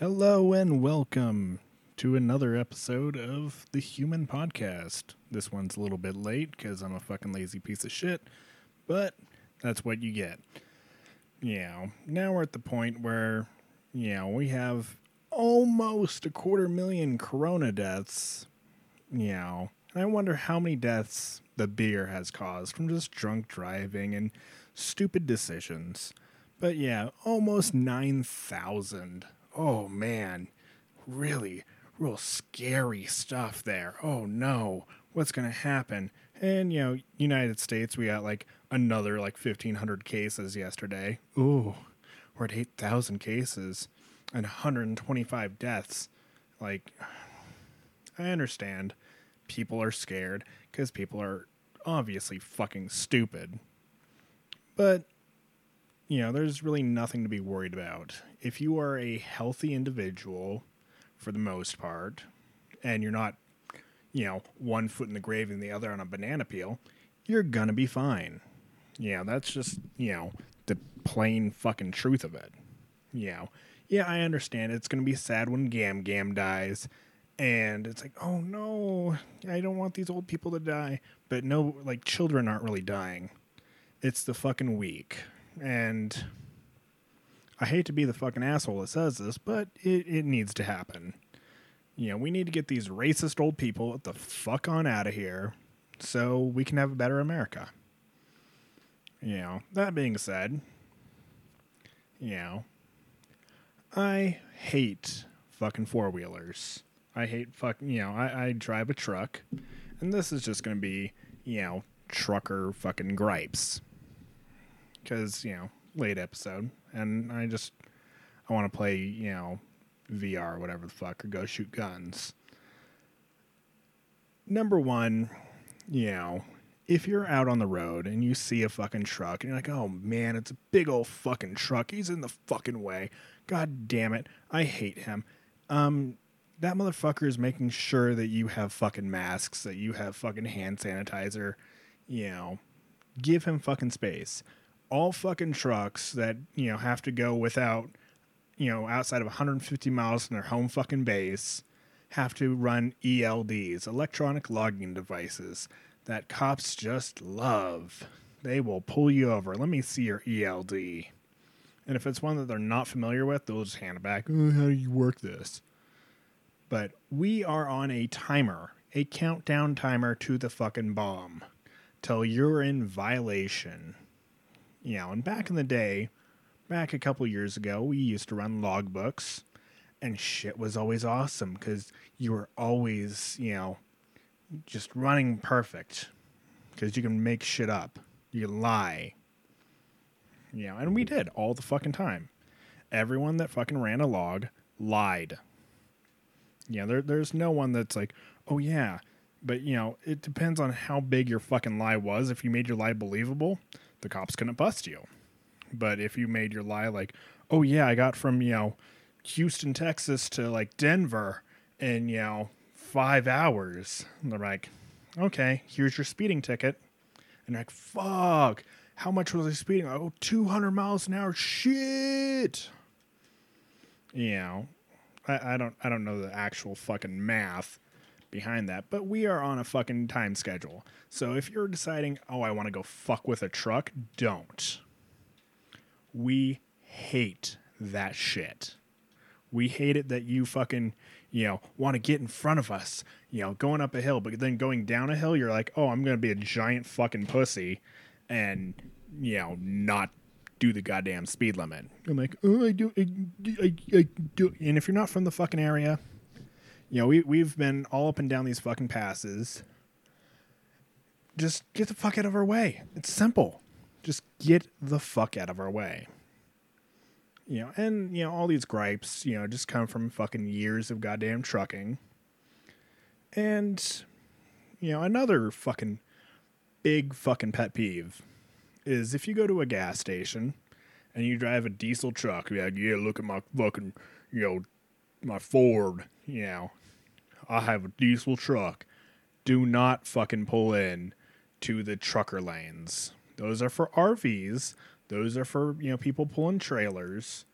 Hello and welcome to another episode of The Human Podcast. This one's a little bit late because I'm a fucking lazy piece of shit, but that's what you get. Yeah, now we're at the point where, we have almost 250,000 corona deaths. And I wonder how many deaths the beer has caused from just drunk driving and stupid decisions. But yeah, almost 9,000. Oh, man, really, real scary stuff there. Oh, no, what's going to happen? And, United States, we got another 1,500 cases yesterday. Ooh, we're at 8,000 cases and 125 deaths. I understand people are scared because people are obviously fucking stupid. But there's really nothing to be worried about. If you are a healthy individual, for the most part, and you're not, one foot in the grave and the other on a banana peel, you're gonna be fine. Yeah, that's just, the plain fucking truth of it. Yeah, I understand. It's gonna be sad when Gam dies, and it's oh no, I don't want these old people to die. But no, children aren't really dying. It's the fucking weak. And I hate to be the fucking asshole that says this, but it needs to happen. We need to get these racist old people the fuck on out of here so we can have a better America. That being said, I hate fucking four-wheelers. I hate fucking, I drive a truck, and this is just going to be, trucker fucking gripes. Because, late episode, and I want to play, VR or whatever the fuck, or go shoot guns. Number one, if you're out on the road and you see a fucking truck, and you're oh, man, it's a big old fucking truck. He's in the fucking way. God damn it. I hate him. That motherfucker is making sure that you have fucking masks, that you have fucking hand sanitizer. Give him fucking space. All fucking trucks that, have to go without, outside of 150 miles from their home fucking base have to run ELDs, electronic logging devices, that cops just love. They will pull you over. Let me see your ELD. And if it's one that they're not familiar with, they'll just hand it back. Oh, how do you work this? But we are on a timer, a countdown timer to the fucking bomb till you're in violation. And back in the day, back a couple years ago, we used to run logbooks, and shit was always awesome because you were always, just running perfect because you can make shit up. You can lie. And we did all the fucking time. Everyone that fucking ran a log lied. There's no one that's oh, yeah. But, it depends on how big your fucking lie was. If you made your lie believable, the cops couldn't bust you. But if you made your lie oh, yeah, I got from, Houston, Texas to, Denver in, 5 hours. And they're okay, here's your speeding ticket. And they're fuck, how much was I speeding? Oh, 200 miles an hour. Shit. I don't know the actual fucking math behind that, but we are on a fucking time schedule. So if you're deciding, oh, I want to go fuck with a truck, don't. We hate that shit. We hate it that you fucking, want to get in front of us, going up a hill, but then going down a hill, you're oh, I'm going to be a giant fucking pussy and, not do the goddamn speed limit. I'm oh, I do. And if you're not from the fucking area, we've been all up and down these fucking passes. Just get the fuck out of our way. It's simple. Just get the fuck out of our way. And, all these gripes, just come from fucking years of goddamn trucking. And, another fucking big fucking pet peeve is if you go to a gas station and you drive a diesel truck, you're yeah, look at my fucking, my Ford, I have a diesel truck. Do not fucking pull in to the trucker lanes. Those are for RVs. Those are for, people pulling trailers.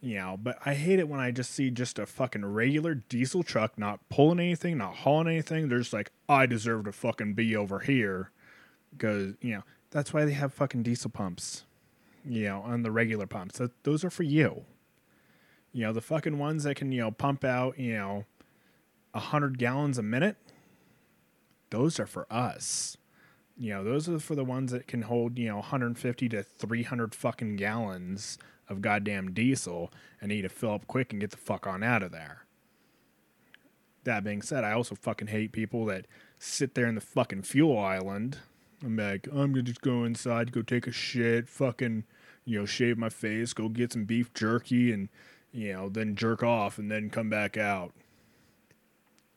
you know, but I hate it when I just see just a fucking regular diesel truck not pulling anything, not hauling anything. They're just like, I deserve to fucking be over here because, you know, that's why they have fucking diesel pumps, you know, on the regular pumps. Those are for you. You know, the fucking ones that can, you know, pump out, you know, 100 gallons a minute, those are for us. You know, those are for the ones that can hold, you know, 150 to 300 fucking gallons of goddamn diesel and need to fill up quick and get the fuck on out of there. That being said, I also fucking hate people that sit there in the fucking fuel island and be like, I'm gonna just go inside, go take a shit, fucking, you know, shave my face, go get some beef jerky and, you know, then jerk off and then come back out.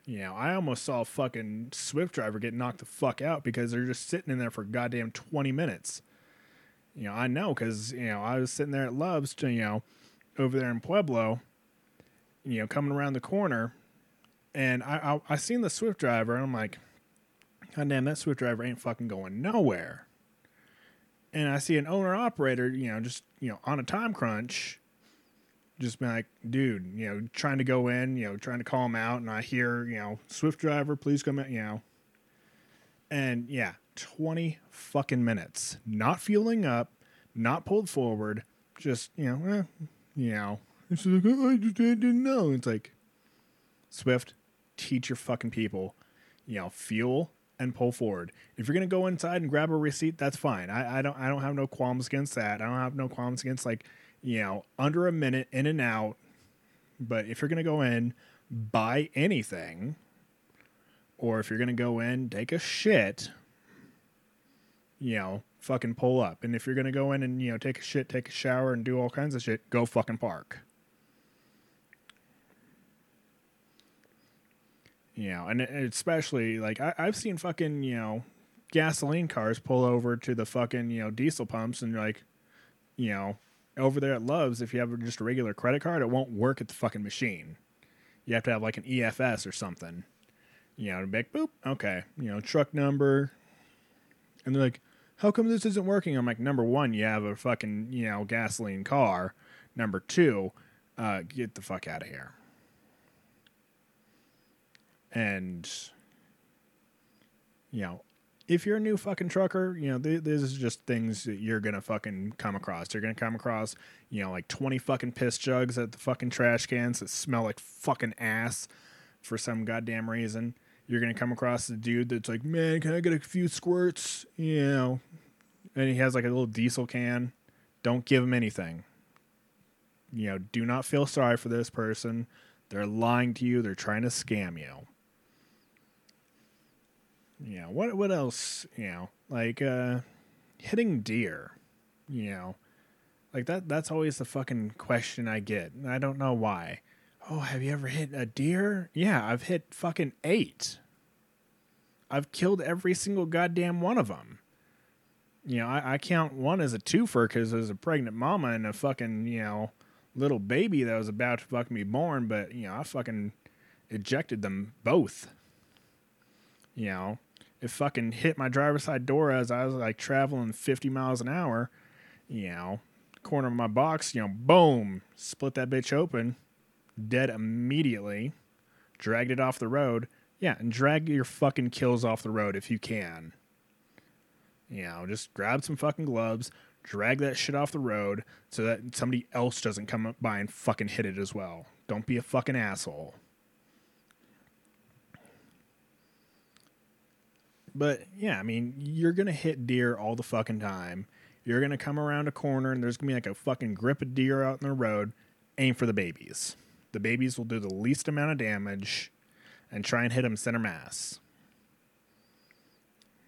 You know, I almost saw a fucking Swift driver get knocked the fuck out because they're just sitting in there for goddamn 20 minutes. You know, I know because, you know, I was sitting there at Love's, you know, over there in Pueblo, you know, coming around the corner. And I seen the Swift driver and I'm like, goddamn, that Swift driver ain't fucking going nowhere. And I see an owner operator, you know, just, you know, on a time crunch. Just been like, dude, you know, trying to go in, you know, trying to call him out. And I hear, you know, Swift driver, please come in, you know. And yeah, 20 fucking minutes. Not fueling up, not pulled forward. Just, you know, It's like, oh, I didn't know. It's like, Swift, teach your fucking people, you know, fuel and pull forward. If you're going to go inside and grab a receipt, that's fine. I don't have no qualms against that. I don't have no qualms against, like, you know, under a minute in and out. But if you're going to go in, buy anything, or if you're going to go in, take a shit, you know, fucking pull up. And if you're going to go in and, you know, take a shit, take a shower and do all kinds of shit, go fucking park. You know, and especially like I've seen fucking, you know, gasoline cars pull over to the fucking, you know, diesel pumps and like, you know, over there at Love's, if you have just a regular credit card, it won't work at the fucking machine. You have to have like an EFS or something. You know, big boop, okay. You know, truck number. And they're like, how come this isn't working? I'm like, number one, you have a fucking, you know, gasoline car. Number two, get the fuck out of here. And, you know, if you're a new fucking trucker, you know, this is just things that you're going to fucking come across. You're going to come across, you know, like 20 fucking piss jugs at the fucking trash cans that smell like fucking ass for some goddamn reason. You're going to come across the dude that's like, man, can I get a few squirts? You know, and he has like a little diesel can. Don't give him anything. You know, do not feel sorry for this person. They're lying to you. They're trying to scam you. You know, what else, you know, like, hitting deer, you know, like that's always the fucking question I get. And I don't know why. Oh, have you ever hit a deer? Yeah, I've hit fucking 8. I've killed every single goddamn one of them. You know, I count one as a twofer because there's a pregnant mama and a fucking, you know, little baby that was about to fucking be born. But, you know, I fucking ejected them both, you know. It fucking hit my driver's side door as I was like traveling 50 miles an hour, you know, corner of my box, you know, boom, split that bitch open, dead immediately, dragged it off the road. Yeah, and drag your fucking kills off the road if you can. You know, just grab some fucking gloves, drag that shit off the road so that somebody else doesn't come up by and fucking hit it as well. Don't be a fucking asshole. But, yeah, I mean, you're going to hit deer all the fucking time. You're going to come around a corner, and there's going to be like a fucking grip of deer out in the road. Aim for the babies. The babies will do the least amount of damage, and try and hit them center mass.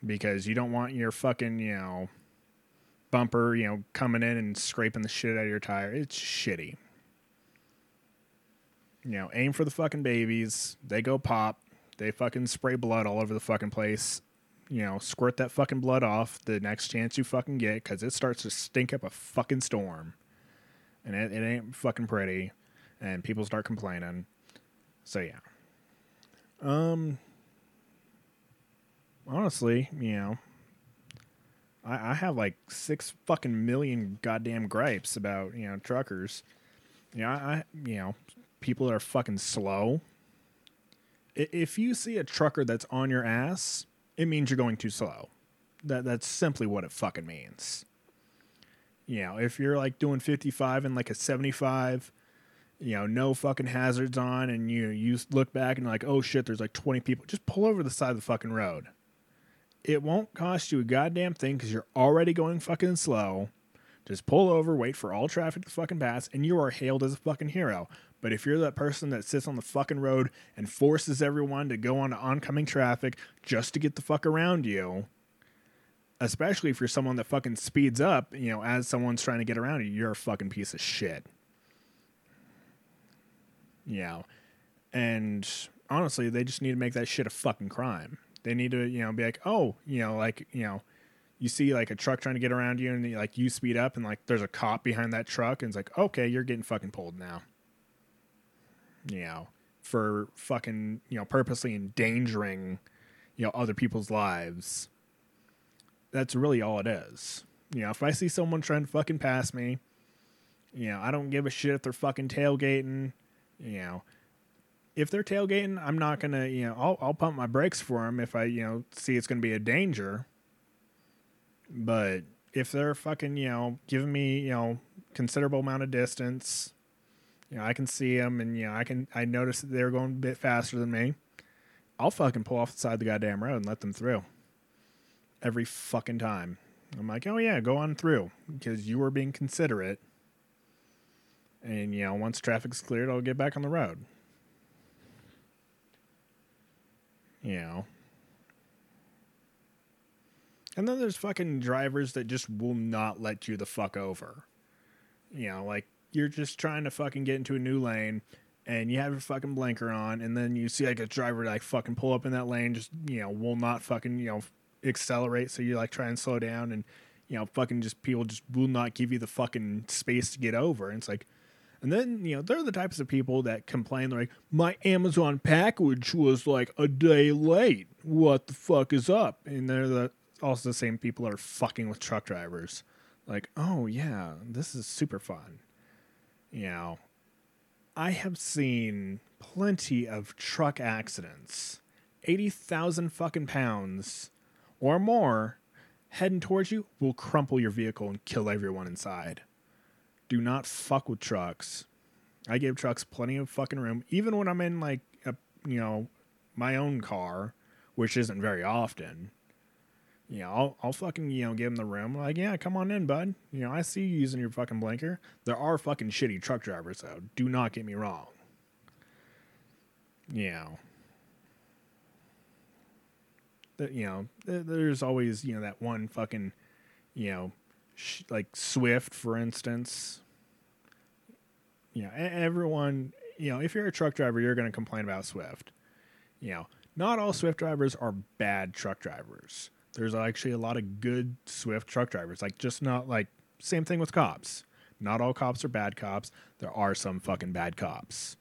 Because you don't want your fucking, you know, bumper, you know, coming in and scraping the shit out of your tire. It's shitty. You know, aim for the fucking babies. They go pop. They fucking spray blood all over the fucking place. You know, squirt that fucking blood off the next chance you fucking get because it starts to stink up a fucking storm. And it ain't fucking pretty. And people start complaining. So, yeah. Honestly, you know, I have like 6 fucking million goddamn gripes about, you know, truckers. you know, people that are fucking slow. If you see a trucker that's on your ass, it means you're going too slow. That's simply what it fucking means. You know, if you're like doing 55 and like a 75, you know, no fucking hazards on, and you look back and like, oh shit, there's like 20 people, just pull over the side of the fucking road. It won't cost you a goddamn thing because you're already going fucking slow. Just pull over, wait for all traffic to fucking pass, and you are hailed as a fucking hero. But if you're that person that sits on the fucking road and forces everyone to go on to oncoming traffic just to get the fuck around you, especially if you're someone that fucking speeds up, you know, as someone's trying to get around you, you're a fucking piece of shit. You know, and honestly, they just need to make that shit a fucking crime. They need to, you know, be like, oh, you know, like, you know, you see like a truck trying to get around you and like you speed up and like there's a cop behind that truck and it's like, okay, you're getting fucking pulled now. You know, for fucking, you know, purposely endangering, you know, other people's lives. That's really all it is. You know, if I see someone trying to fucking pass me, you know, I don't give a shit if they're fucking tailgating, you know. If they're tailgating, I'm not going to, you know, I'll pump my brakes for them if I, you know, see it's going to be a danger. But if they're fucking, you know, giving me, you know, considerable amount of distance, you know, I can see them and, you know, I notice that they're going a bit faster than me. I'll fucking pull off the side of the goddamn road and let them through. Every fucking time. I'm like, oh yeah, go on through because you were being considerate. And, you know, once traffic's cleared, I'll get back on the road. You know. And then there's fucking drivers that just will not let you the fuck over. You know, like, you're just trying to fucking get into a new lane, and you have your fucking blinker on, and then you see, like, a driver, like, fucking pull up in that lane, just, you know, will not fucking, you know, accelerate, so you, like, try and slow down, and, you know, fucking just, people just will not give you the fucking space to get over, and it's like, and then, you know, they're the types of people that complain, they're like, my Amazon package was, like, a day late, what the fuck is up? And they're the... Also, the same people are fucking with truck drivers. Like, oh, yeah, this is super fun. You know, I have seen plenty of truck accidents. 80,000 fucking pounds or more heading towards you will crumple your vehicle and kill everyone inside. Do not fuck with trucks. I give trucks plenty of fucking room. Even when I'm in, like, a, you know, my own car, which isn't very often. You know, I'll fucking, you know, give them the room. Like, yeah, come on in, bud. You know, I see you using your fucking blinker. There are fucking shitty truck drivers, though. Do not get me wrong. You know. There's always, you know, that one fucking, you know, like Swift, for instance. You know, everyone, you know, if you're a truck driver, you're going to complain about Swift. You know, not all Swift drivers are bad truck drivers. There's actually a lot of good Swift truck drivers. Like, just not, like, same thing with cops. Not all cops are bad cops. There are some fucking bad cops.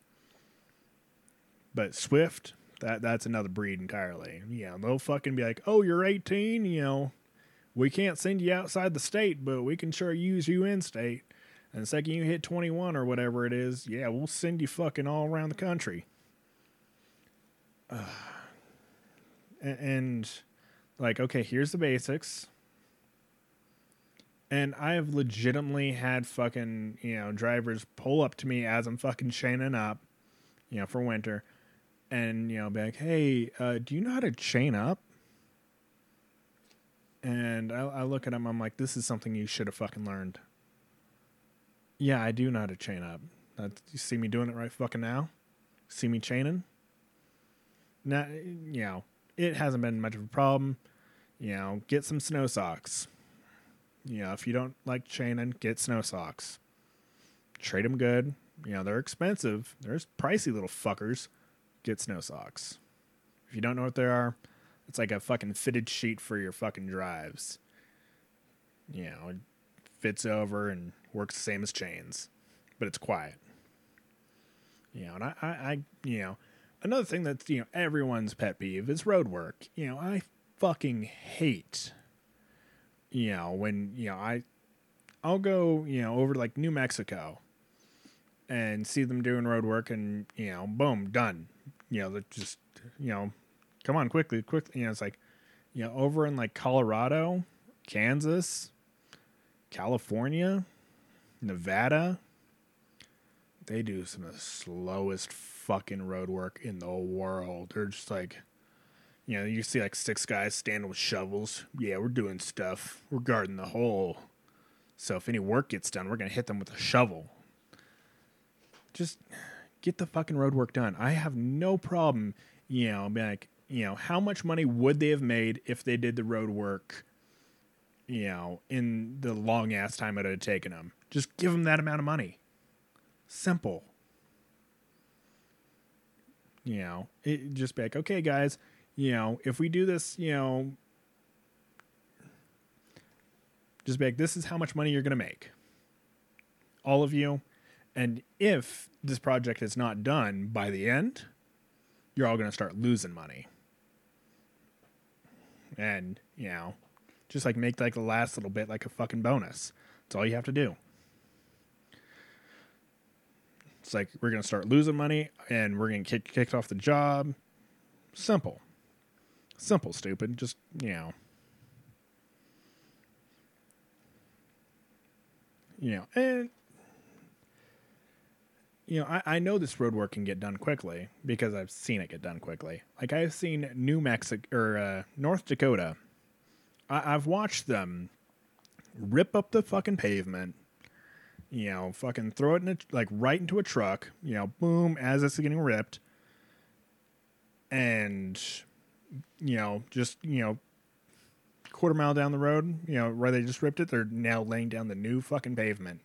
But Swift, that's another breed entirely. You know, they'll fucking be like, oh, you're 18, you know, we can't send you outside the state, but we can sure use you in state. And the second you hit 21 or whatever it is, yeah, we'll send you fucking all around the country. Like, okay, here's the basics. And I have legitimately had fucking, you know, drivers pull up to me as I'm fucking chaining up, you know, for winter. And, you know, be like, hey, do you know how to chain up? And I look at him, I'm like, this is something you should have fucking learned. Yeah, I do know how to chain up. You see me doing it right fucking now? See me chaining? Now, you know. It hasn't been much of a problem. You know, get some snow socks. You know, if you don't like chaining, get snow socks. Trade them good. You know, they're expensive. They're pricey little fuckers. Get snow socks. If you don't know what they are, it's like a fucking fitted sheet for your fucking drives. You know, it fits over and works the same as chains, but it's quiet. You know, and I you know, another thing that's, you know, everyone's pet peeve is road work. You know, I fucking hate, you know, when, you know, I'll go, you know, over to like New Mexico and see them doing road work and, you know, boom, done. You know, they're just, you know, come on, quickly. You know, it's like, you know, over in like Colorado, Kansas, California, Nevada, they do some of the slowest fucking road work in the world. They're just like, you know, you see like six guys standing with shovels. Yeah, we're doing stuff. We're guarding the hole. So if any work gets done, we're going to hit them with a shovel. Just get the fucking road work done. I have no problem, you know, being like, you know, how much money would they have made if they did the road work, you know, in the long ass time it had taken them? Just give them that amount of money. Simple. You know, it just be like, okay, guys, you know, if we do this, you know, just be like, this is how much money you're going to make. All of you. And if this project is not done by the end, you're all going to start losing money. And, you know, just like make like the last little bit like a fucking bonus. That's all you have to do. It's like, we're going to start losing money and we're going to get kicked off the job. Simple. Simple, stupid. Just, you know. You know, and, you know, I know this road work can get done quickly because I've seen it get done quickly. Like, I've seen North Dakota. I've watched them rip up the fucking pavement, you know, fucking throw it in right into a truck, you know, boom, as it's getting ripped. And, you know, just, you know, quarter mile down the road, you know, where they just ripped it, they're now laying down the new fucking pavement,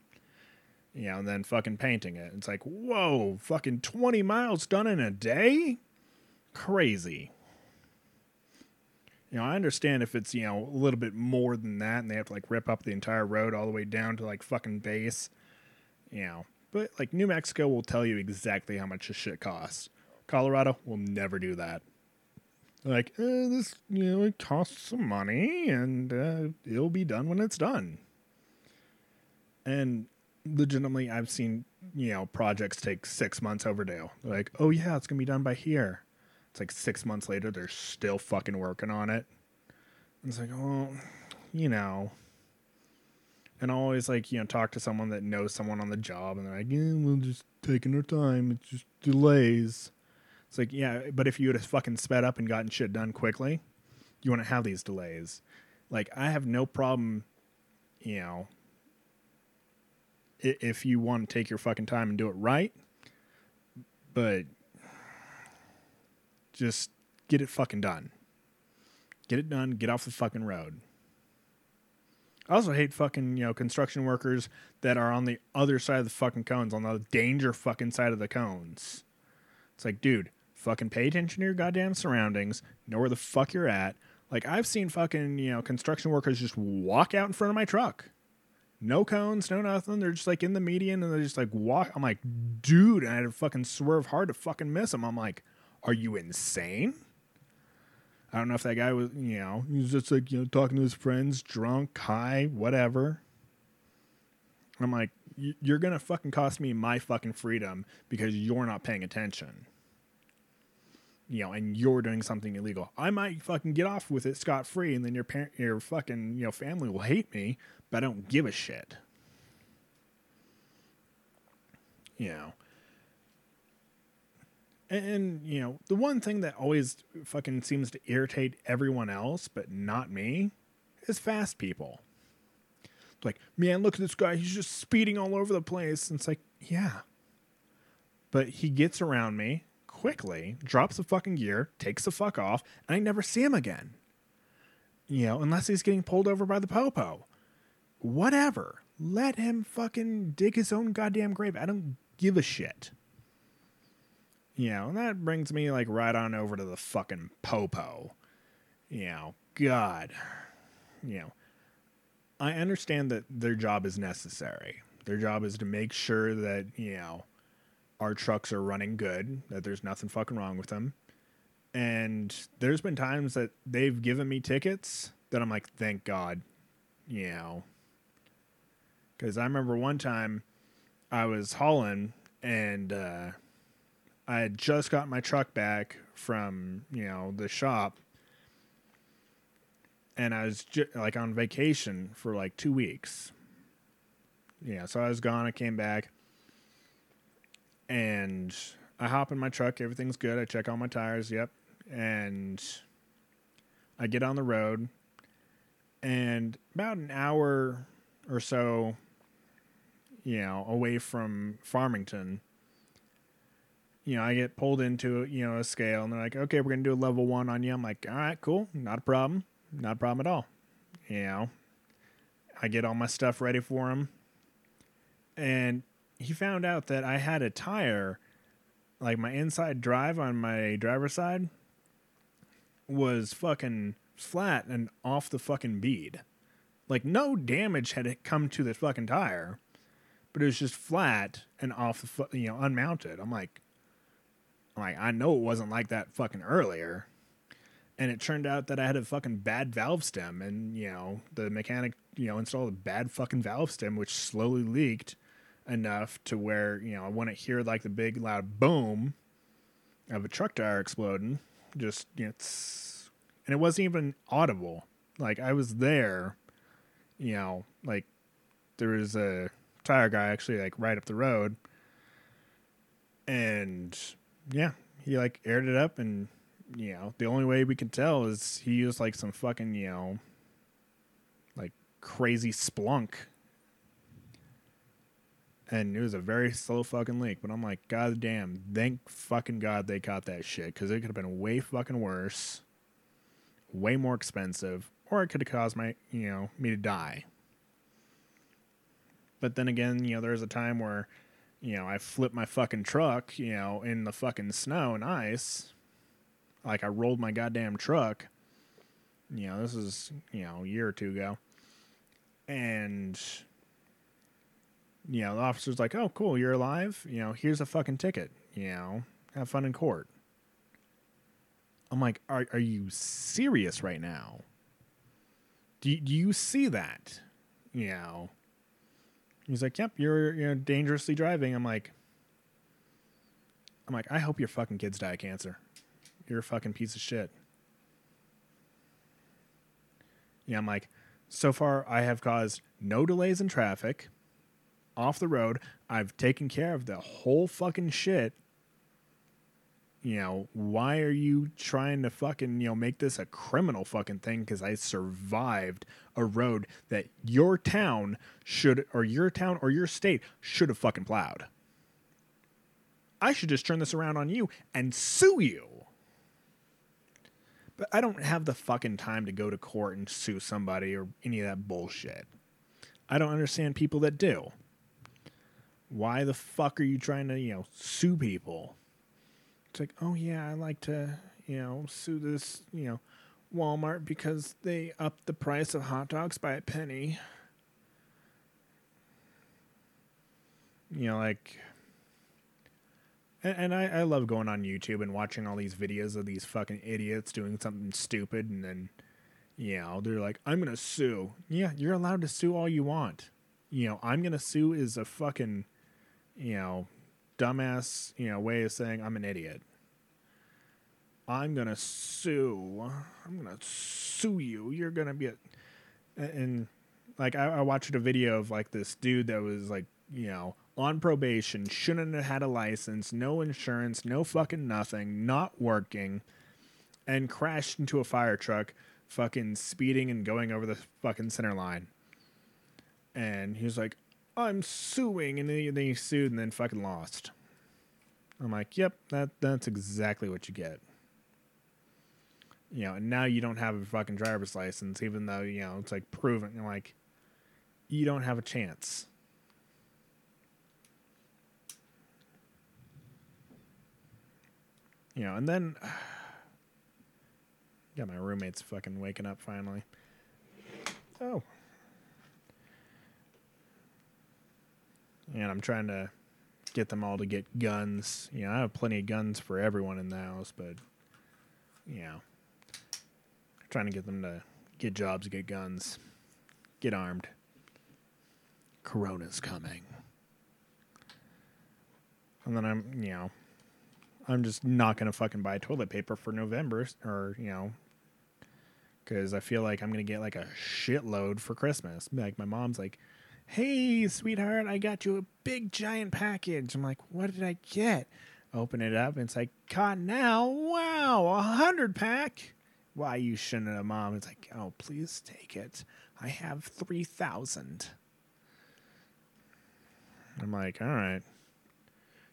you know, and then fucking painting it. It's like, whoa, fucking 20 miles done in a day? Crazy. You know, I understand if it's, you know, a little bit more than that and they have to, like, rip up the entire road all the way down to, like, fucking base, you know. But, like, New Mexico will tell you exactly how much this shit costs. Colorado will never do that. Like, this, you know, it costs some money and it'll be done when it's done. And legitimately, I've seen, you know, projects take 6 months overdue. They're like, oh, yeah, it's going to be done by here. It's like 6 months later, they're still fucking working on it. It's like, oh, you know. And I always, like, you know, talk to someone that knows someone on the job. And they're like, yeah, we're just taking our time. It's just delays. It's like, yeah, but if you would have fucking sped up and gotten shit done quickly, you wouldn't have these delays. Like, I have no problem, you know, if you want to take your fucking time and do it right. But just get it fucking done. Get it done. Get off the fucking road. I also hate fucking, you know, construction workers that are on the other side of the fucking cones, on the danger fucking side of the cones. It's like, dude, fucking pay attention to your goddamn surroundings. Know where the fuck you're at. Like, I've seen fucking, you know, construction workers just walk out in front of my truck. No cones, no nothing. They're just, like, in the median, and they're just, like, walk. I'm like, dude, and I had to fucking swerve hard to fucking miss them. I'm like, are you insane? I don't know if that guy was, you know, he was just like, you know, talking to his friends, drunk, high, whatever. I'm like, you're going to fucking cost me my fucking freedom because you're not paying attention. You know, and you're doing something illegal. I might fucking get off with it scot-free, and then your fucking, you know, family will hate me, but I don't give a shit. You know. And, you know, the one thing that always fucking seems to irritate everyone else, but not me, is fast people. Like, man, look at this guy. He's just speeding all over the place. And it's like, yeah. But he gets around me quickly, drops the fucking gear, takes the fuck off, and I never see him again. You know, unless he's getting pulled over by the popo. Whatever. Let him fucking dig his own goddamn grave. I don't give a shit. You know, and that brings me, like, right on over to the fucking popo. You know, God. You know, I understand that their job is necessary. Their job is to make sure that, you know, our trucks are running good, that there's nothing fucking wrong with them. And there's been times that they've given me tickets that I'm like, thank God, you know. Because I remember one time I was hauling And I had just got my truck back from, you know, the shop. And I was like on vacation for like 2 weeks. Yeah, so I was gone. I came back. And I hop in my truck. Everything's good. I check all my tires. Yep. And I get on the road. And about an hour or so, you know, away from Farmington, you know, I get pulled into, you know, a scale. And they're like, okay, we're going to do a level 1 on you. I'm like, all right, cool. Not a problem. Not a problem at all. You know, I get all my stuff ready for him. And he found out that I had a tire, like my inside drive on my driver's side was fucking flat and off the fucking bead. Like no damage had it come to the fucking tire, but it was just flat and off the you know, unmounted. I'm like, I know it wasn't like that fucking earlier. And it turned out that I had a fucking bad valve stem. And, you know, the mechanic, you know, installed a bad fucking valve stem, which slowly leaked enough to where, you know, I wouldn't hear like the big loud boom of a truck tire exploding. Just, you know, tss. And it wasn't even audible. Like, I was there, you know, like there was a tire guy actually like right up the road. And, yeah, he like aired it up and... You know, the only way we could tell is he used like some fucking, you know, like crazy Splunk. And it was a very slow fucking leak. But I'm like, God damn, thank fucking God they caught that shit. Because it could have been way fucking worse, way more expensive, or it could have caused my, you know, me to die. But then again, you know, there's a time where, you know, I flipped my fucking truck, you know, in the fucking snow and ice. Like, I rolled my goddamn truck, you know, this is, you know, a year or two ago, and, you know, the officer's like, oh, cool, you're alive, you know, here's a fucking ticket, you know, have fun in court. I'm like, are you serious right now? Do you see that? You know, he's like, yep, you're dangerously driving. I'm like, I hope your fucking kids die of cancer. You're a fucking piece of shit. Yeah, I'm like, so far I have caused no delays in traffic. Off the road, I've taken care of the whole fucking shit. You know, why are you trying to fucking, you know, make this a criminal fucking thing? Because I survived a road that your town or your state should have fucking plowed. I should just turn this around on you and sue you. But I don't have the fucking time to go to court and sue somebody or any of that bullshit. I don't understand people that do. Why the fuck are you trying to, you know, sue people? It's like, oh yeah, I like to, you know, sue this, you know, Walmart because they upped the price of hot dogs by a penny. You know, like... And I love going on YouTube and watching all these videos of these fucking idiots doing something stupid. And then, you know, they're like, I'm going to sue. Yeah, you're allowed to sue all you want. You know, I'm going to sue is a fucking, you know, dumbass, you know, way of saying I'm an idiot. I'm going to sue. I'm going to sue you. You're going to be a... And, like, I watched a video of, like, this dude that was, like, you know... on probation, shouldn't have had a license, no insurance, no fucking nothing, not working, and crashed into a fire truck, fucking speeding and going over the fucking center line. And he was like, I'm suing, and then he sued and then fucking lost. I'm like, yep, that's exactly what you get. You know, and now you don't have a fucking driver's license, even though, you know, it's like proven, and like, you don't have a chance. You know, and then yeah, my roommate's fucking waking up finally. Oh. And I'm trying to get them all to get guns. You know, I have plenty of guns for everyone in the house, but you know, I'm trying to get them to get jobs, get guns, get armed. Corona's coming. And then I'm just not going to fucking buy toilet paper for November or, because I feel like I'm going to get like a shitload for Christmas. Like my mom's like, hey, sweetheart, I got you a big giant package. I'm like, what did I get? Open it up and it's like, Cotton Now, wow, 100-pack. Why you shouldn't have, Mom? It's like, oh, please take it. I have 3,000. I'm like, all right.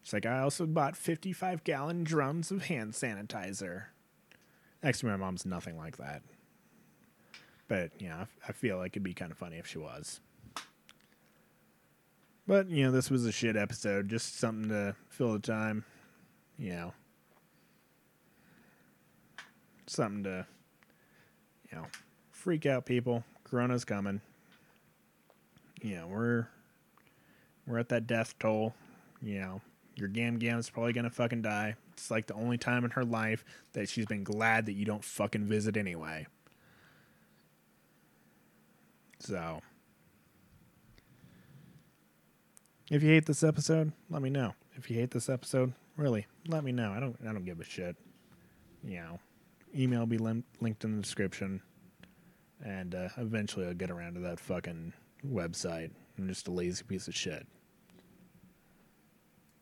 She's like, I also bought 55-gallon drums of hand sanitizer. Actually, my mom's nothing like that. But, I feel like it'd be kind of funny if she was. But, this was a shit episode. Just something to fill the time. Something to, freak out people. Corona's coming. We're at that death toll. Your gam's probably going to fucking die. It's like the only time in her life that she's been glad that you don't fucking visit anyway. So, if you hate this episode, let me know. If you hate this episode, really, let me know. I don't give a shit. Email will be linked in the description, and eventually I'll get around to that fucking website. I'm just a lazy piece of shit.